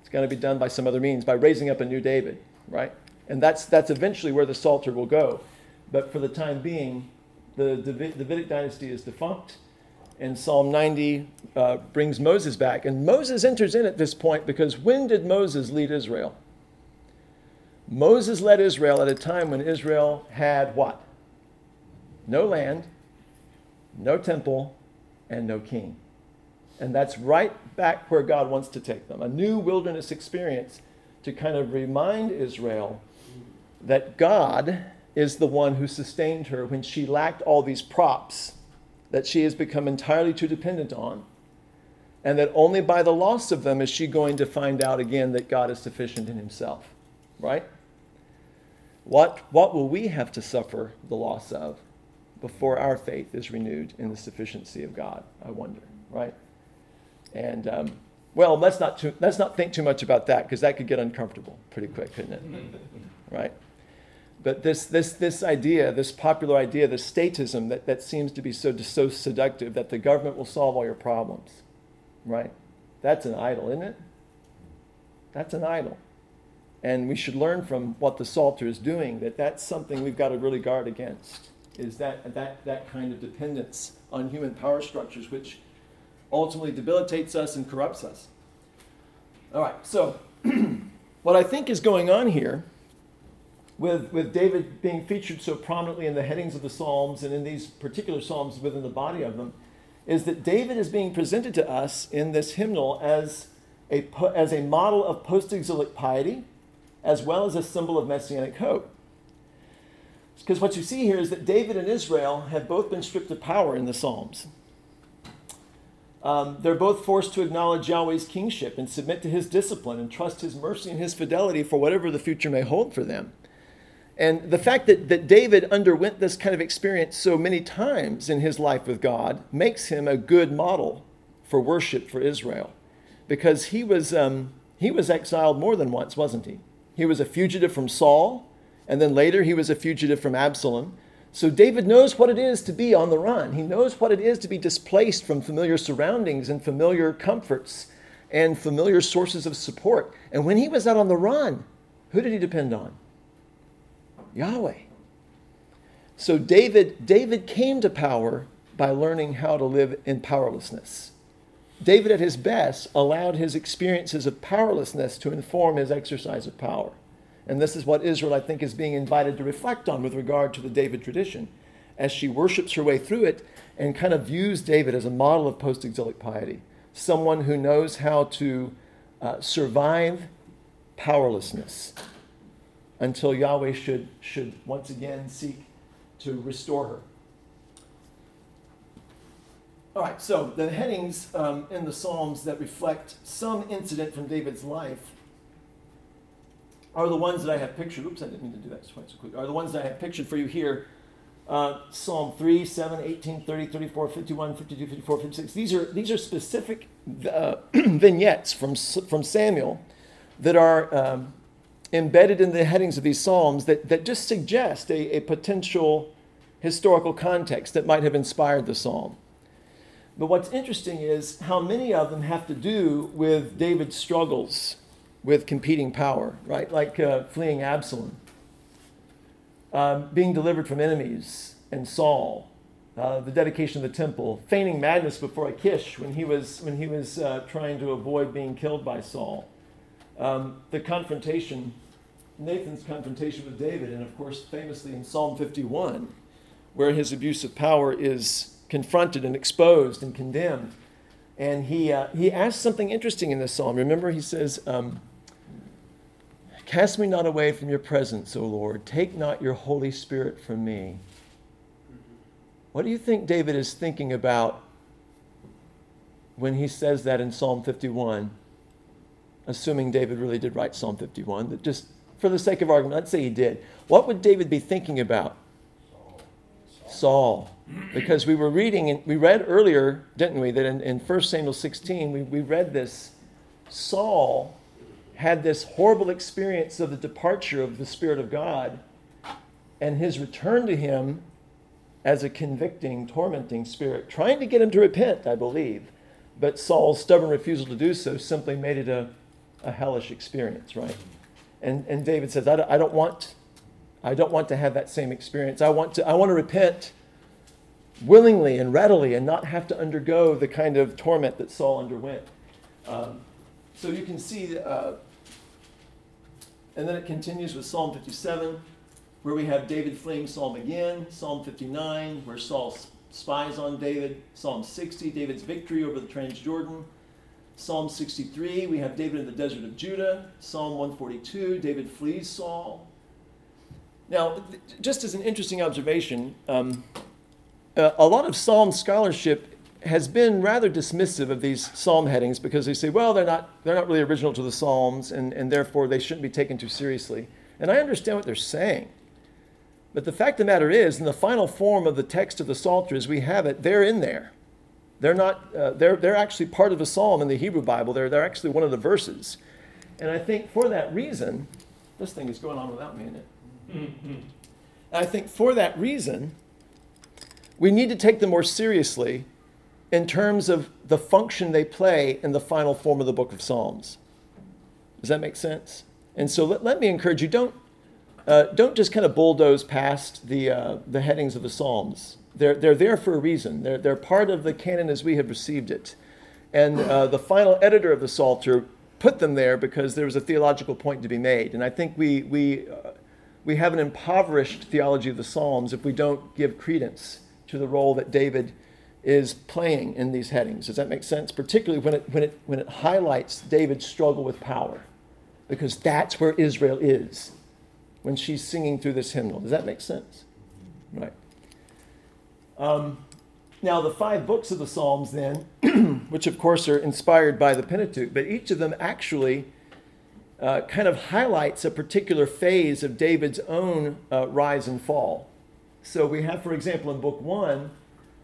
It's going to be done by some other means, by raising up a new David, right? And that's eventually where the Psalter will go. But for the time being, the Davidic dynasty is defunct, and Psalm 90 brings Moses back. And Moses enters in at this point, because when did Moses lead Israel? Moses led Israel at a time when Israel had what? No land, no temple, and no king. And that's right back where God wants to take them. A new wilderness experience to kind of remind Israel that God is the one who sustained her when she lacked all these props that she has become entirely too dependent on, and that only by the loss of them is she going to find out again that God is sufficient in himself, right? What will we have to suffer the loss of before our faith is renewed in the sufficiency of God, I wonder, right? And, well, let's not think too much about that, because that could get uncomfortable pretty quick, couldn't it? Right? But this idea, this popular idea, this statism that seems to be so seductive, that the government will solve all your problems, right? That's an idol, isn't it? That's an idol. And we should learn from what the Psalter is doing that that's something we've got to really guard against, is that kind of dependence on human power structures, which ultimately debilitates us and corrupts us. All right, so what I think is going on here with David being featured so prominently in the headings of the Psalms and in these particular Psalms within the body of them, is that David is being presented to us in this hymnal as a model of post-exilic piety, as well as a symbol of messianic hope. Because what you see here is that David and Israel have both been stripped of power in the Psalms. They're both forced to acknowledge Yahweh's kingship and submit to his discipline and trust his mercy and his fidelity for whatever the future may hold for them. And the fact that David underwent this kind of experience so many times in his life with God makes him a good model for worship for Israel, because he was exiled more than once, wasn't he? He was a fugitive from Saul, and then later he was a fugitive from Absalom. So David knows what it is to be on the run. He knows what it is to be displaced from familiar surroundings and familiar comforts and familiar sources of support. And when he was out on the run, who did he depend on? Yahweh. So David came to power by learning how to live in powerlessness. David at his best allowed his experiences of powerlessness to inform his exercise of power. And this is what Israel, I think, is being invited to reflect on with regard to the David tradition as she worships her way through it and kind of views David as a model of post-exilic piety, someone who knows how to survive powerlessness until Yahweh should once again seek to restore her. All right, so the headings in the Psalms that reflect some incident from David's life are the ones that I have pictured. Oops, I didn't mean to do that. It's quite so quick. Are the ones that I have pictured for you here Psalm 3, 7, 18, 30, 34, 51, 52, 54, 56. These are specific vignettes from Samuel that are embedded in the headings of these Psalms that just suggest a potential historical context that might have inspired the Psalm. But what's interesting is how many of them have to do with David's struggles with competing power, right? Like fleeing Absalom, being delivered from enemies and Saul, the dedication of the temple, feigning madness before Achish when he was trying to avoid being killed by Saul, the confrontation, Nathan's confrontation with David, and of course, famously in Psalm 51, where his abuse of power is confronted and exposed and condemned. And he asks something interesting in this psalm. Remember, he says, cast me not away from your presence, O Lord. Take not your Holy Spirit from me. What do you think David is thinking about when he says that in Psalm 51? Assuming David really did write Psalm 51, that just for the sake of argument, let's say he did. What would David be thinking about? Saul, because we were reading, and we read earlier, didn't we, that in 1 Samuel 16, we read this. Saul had this horrible experience of the departure of the Spirit of God and his return to him as a convicting, tormenting spirit, trying to get him to repent, I believe. But Saul's stubborn refusal to do so simply made it a hellish experience, right? And David says, I don't want to have that same experience. I want to repent willingly and readily and not have to undergo the kind of torment that Saul underwent. So you can see, and then it continues with Psalm 57, where we have David fleeing Saul again, Psalm 59, where Saul spies on David, Psalm 60, David's victory over the Transjordan, Psalm 63, we have David in the desert of Judah, Psalm 142, David flees Saul. Now, just as an interesting observation, a lot of Psalm scholarship has been rather dismissive of these Psalm headings because they say, well, they're not really original to the Psalms, and therefore they shouldn't be taken too seriously. And I understand what they're saying. But the fact of the matter is, in the final form of the text of the Psalter as we have it, they're in there. They're not. They're actually part of a Psalm in the Hebrew Bible. They're actually one of the verses. And I think for that reason, this thing is going on without me in it. Mm-hmm. I think for that reason, we need to take them more seriously in terms of the function they play in the final form of the book of Psalms. Does that make sense? And so let me encourage you, don't just kind of bulldoze past the headings of the Psalms. They're there for a reason. They're part of the canon as we have received it. And the final editor of the Psalter put them there because there was a theological point to be made. And I think we have an impoverished theology of the Psalms if we don't give credence to the role that David is playing in these headings. Does that make sense? Particularly when it highlights David's struggle with power, because that's where Israel is when she's singing through this hymnal. Does that make sense? Right. Now, the five books of the Psalms then, which of course are inspired by the Pentateuch, but each of them actually kind of highlights a particular phase of David's own rise and fall. So we have, for example, in book one,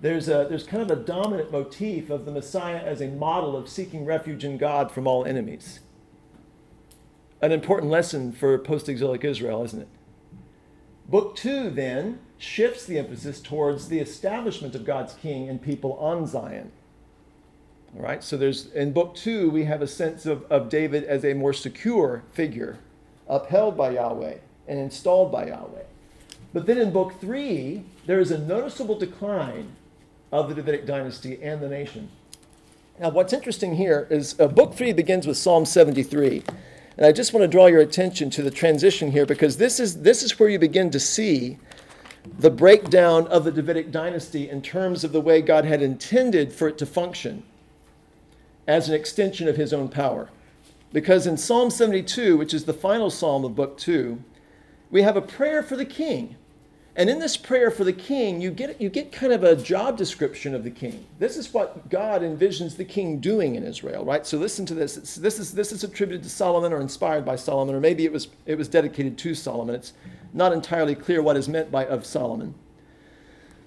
there's kind of a dominant motif of the Messiah as a model of seeking refuge in God from all enemies. An important lesson for post-exilic Israel, isn't it? Book two then shifts the emphasis towards the establishment of God's king and people on Zion. All right, so in book two, we have a sense of David as a more secure figure, upheld by Yahweh and installed by Yahweh. But then in book three, there is a noticeable decline of the Davidic dynasty and the nation. Now, what's interesting here is book three begins with Psalm 73. And I just want to draw your attention to the transition here, because this is where you begin to see the breakdown of the Davidic dynasty in terms of the way God had intended for it to function, as an extension of his own power. Because in Psalm 72, which is the final psalm of Book 2, we have a prayer for the king. And in this prayer for the king, you get kind of a job description of the king. This is what God envisions the king doing in Israel, right? So listen to this. This is attributed to Solomon, or inspired by Solomon, or maybe it was dedicated to Solomon. It's not entirely clear what is meant by of Solomon.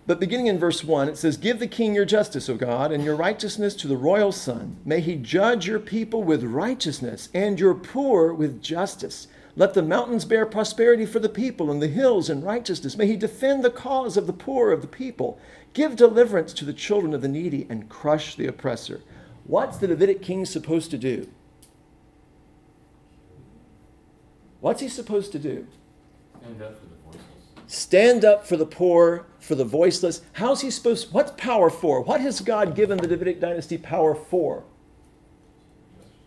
But beginning in verse 1, it says, "Give the king your justice, O God, and your righteousness to the royal son. May he judge your people with righteousness and your poor with justice. Let the mountains bear prosperity for the people and the hills in righteousness. May he defend the cause of the poor of the people. Give deliverance to the children of the needy and crush the oppressor." What's the Davidic king supposed to do? What's he supposed to do? Stand up for the voiceless. Stand up for the poor, for the voiceless. How's he supposed? What's power for? What has God given the Davidic dynasty power for?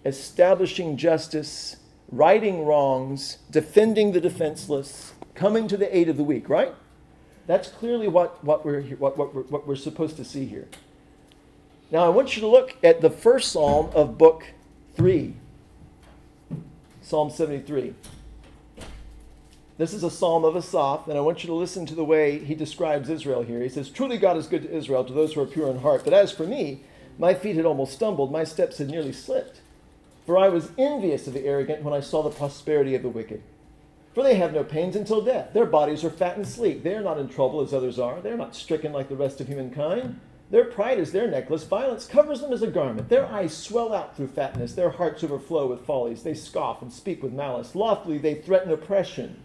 Establishing justice, righting wrongs, defending the defenseless, coming to the aid of the weak, right? That's clearly what we're supposed to see here. Now I want you to look at the first psalm of book 3, Psalm 73. This is a psalm of Asaph, and I want you to listen to the way he describes Israel here. He says, "Truly God is good to Israel, to those who are pure in heart. But as for me, my feet had almost stumbled, my steps had nearly slipped. For I was envious of the arrogant when I saw the prosperity of the wicked. For they have no pains until death. Their bodies are fat and sleek. They are not in trouble as others are. They are not stricken like the rest of humankind. Their pride is their necklace. Violence covers them as a garment. Their eyes swell out through fatness. Their hearts overflow with follies. They scoff and speak with malice. Loftily they threaten oppression.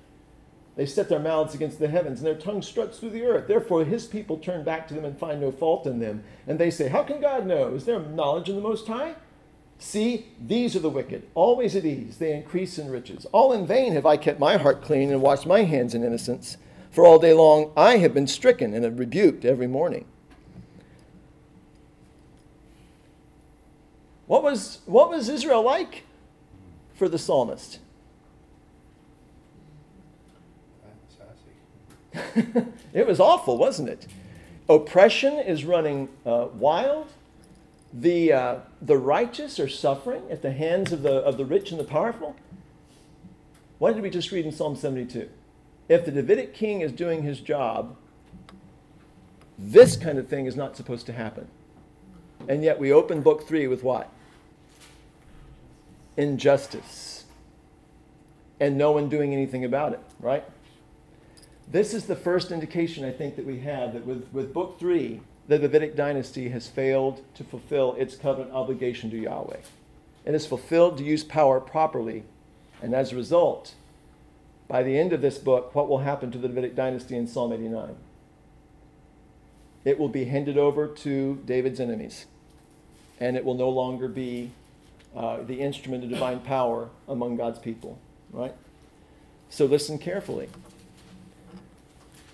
They set their mouths against the heavens, and their tongue struts through the earth. Therefore his people turn back to them and find no fault in them. And they say, 'How can God know? Is there knowledge in the Most High?' See, these are the wicked, always at ease. They increase in riches. All in vain have I kept my heart clean and washed my hands in innocence. For all day long I have been stricken and have rebuked every morning." What was Israel like for the psalmist? It was awful, wasn't it? Oppression is running wild. The righteous are suffering at the hands of the rich and the powerful. What did we just read in Psalm 72? If the Davidic king is doing his job, this kind of thing is not supposed to happen. And yet we open book 3 with what? Injustice. And no one doing anything about it, right? This is the first indication, I think, that we have that with Book 3, the Davidic dynasty has failed to fulfill its covenant obligation to Yahweh. It has failed to use power properly. And as a result, by the end of this book, what will happen to the Davidic dynasty in Psalm 89? It will be handed over to David's enemies. And it will no longer be the instrument of divine power among God's people, right? So listen carefully.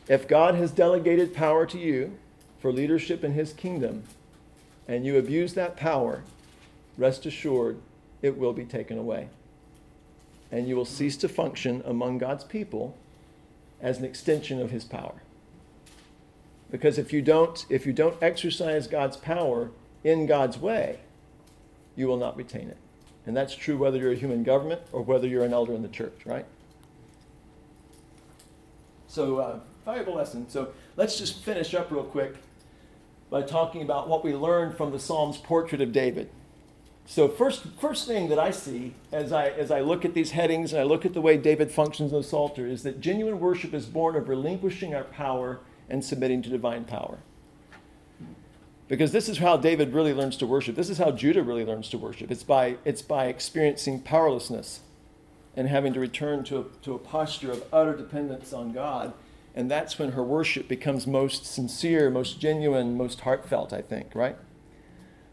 If God has delegated power to you for leadership in his kingdom, and you abuse that power, rest assured it will be taken away. And you will cease to function among God's people as an extension of his power. Because if you don't exercise God's power in God's way, you will not retain it. And that's true whether you're a human government or whether you're an elder in the church, right? So, valuable lesson. So let's just finish up real quick by talking about what we learned from the Psalms portrait of David. So first thing that I see as I look at these headings and I look at the way David functions in the Psalter is that genuine worship is born of relinquishing our power and submitting to divine power. Because this is how David really learns to worship. This is how Judah really learns to worship. It's by experiencing powerlessness and having to return to a posture of utter dependence on God. And that's when her worship becomes most sincere, most genuine, most heartfelt, I think, right?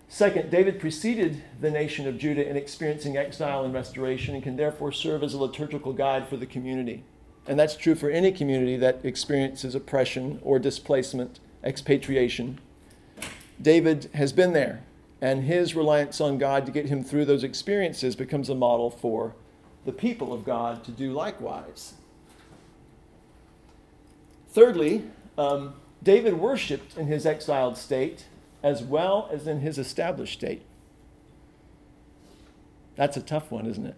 Second, David preceded the nation of Judah in experiencing exile and restoration and can therefore serve as a liturgical guide for the community. And that's true for any community that experiences oppression or displacement, expatriation. David has been there, and his reliance on God to get him through those experiences becomes a model for the people of God to do likewise. Thirdly, David worshipped in his exiled state as well as in his established state. That's a tough one, isn't it?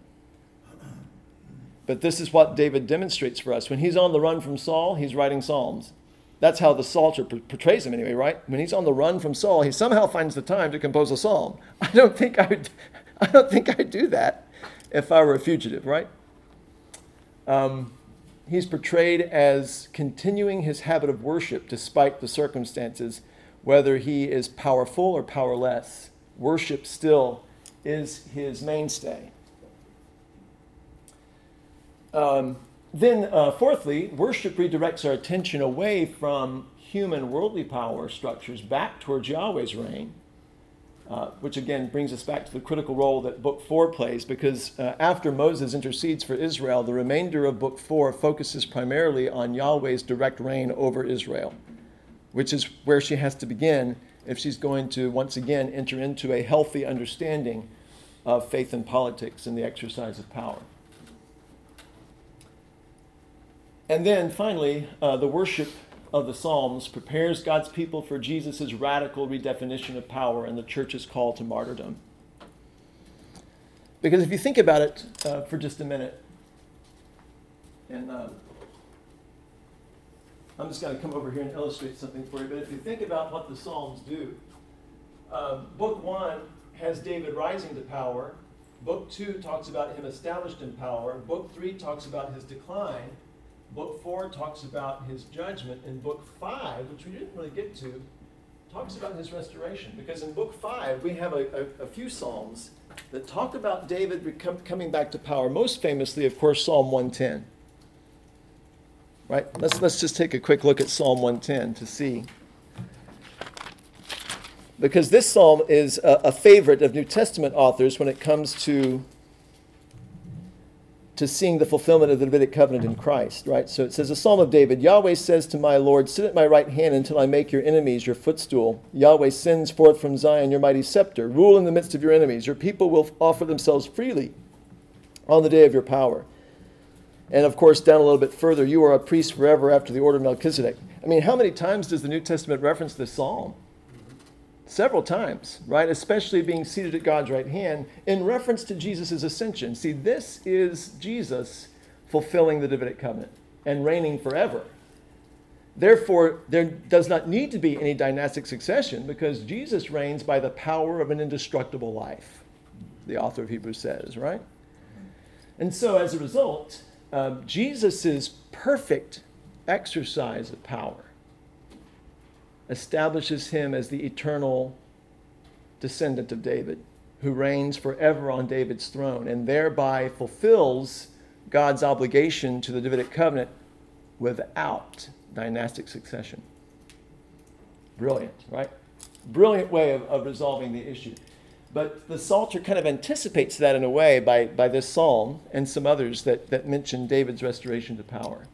But this is what David demonstrates for us. When he's on the run from Saul, he's writing Psalms. That's how the Psalter portrays him anyway, right? When he's on the run from Saul, he somehow finds the time to compose a psalm. I don't think I'd do that if I were a fugitive, right? he's portrayed as continuing his habit of worship despite the circumstances, whether he is powerful or powerless. Worship still is his mainstay. Fourthly, worship redirects our attention away from human worldly power structures back towards Yahweh's reign, which again brings us back to the critical role that Book 4 plays, because after Moses intercedes for Israel, the remainder of Book 4 focuses primarily on Yahweh's direct reign over Israel, which is where she has to begin if she's going to, once again, enter into a healthy understanding of faith and politics and the exercise of power. And then, finally, the worship of the Psalms prepares God's people for Jesus' radical redefinition of power and the church's call to martyrdom. Because if you think about it for just a minute, and I'm just going to come over here and illustrate something for you, but if you think about what the Psalms do, Book 1 has David rising to power, Book 2 talks about him established in power, Book 3 talks about his decline, Book 4 talks about his judgment, and Book 5, which we didn't really get to, talks about his restoration. Because in Book 5, we have a few Psalms that talk about David coming back to power. Most famously, of course, Psalm 110. Right? Let's just take a quick look at Psalm 110 to see. Because this Psalm is a favorite of New Testament authors when it comes to seeing the fulfillment of the Davidic covenant in Christ, right? So it says, a Psalm of David, Yahweh says to my Lord, sit at my right hand until I make your enemies your footstool. Yahweh sends forth from Zion your mighty scepter. Rule in the midst of your enemies. Your people will offer themselves freely on the day of your power. And of course, down a little bit further, you are a priest forever after the order of Melchizedek. I mean, how many times does the New Testament reference this Psalm? Several times, right? Especially being seated at God's right hand in reference to Jesus' ascension. See, this is Jesus fulfilling the Davidic covenant and reigning forever. Therefore, there does not need to be any dynastic succession because Jesus reigns by the power of an indestructible life, the author of Hebrews says, right? And so as a result, Jesus' perfect exercise of power establishes him as the eternal descendant of David, who reigns forever on David's throne, and thereby fulfills God's obligation to the Davidic covenant without dynastic succession. Brilliant, right? Brilliant way of resolving the issue. But the Psalter kind of anticipates that in a way by this psalm and some others that mention David's restoration to power.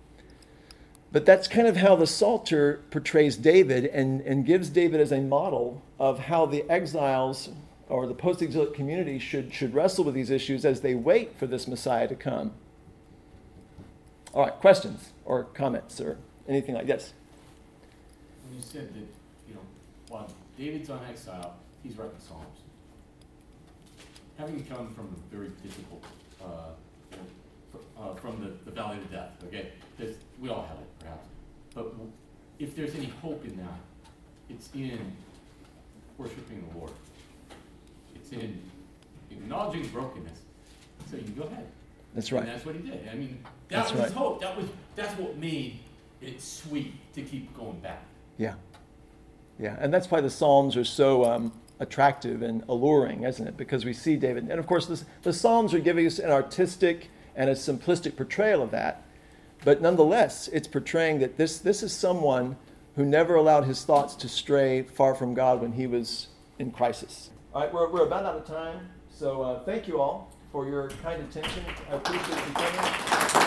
But that's kind of how the Psalter portrays David and gives David as a model of how the exiles or the post-exilic community should wrestle with these issues as they wait for this Messiah to come. All right, questions or comments or anything like this? When you said that, while David's on exile, he's writing Psalms. Having come from a very difficult from the valley of death, okay? We all have it, perhaps. But if there's any hope in that, it's in worshiping the Lord. It's in acknowledging brokenness. So you can go ahead. That's right. And that's what he did. I mean, that was his hope. That's what made it sweet to keep going back. Yeah. Yeah, and that's why the Psalms are so attractive and alluring, isn't it? Because we see David. And, of course, the Psalms are giving us an artistic and a simplistic portrayal of that. But nonetheless, it's portraying that this is someone who never allowed his thoughts to stray far from God when he was in crisis. All right, we're about out of time. So thank you all for your kind attention. I appreciate you coming.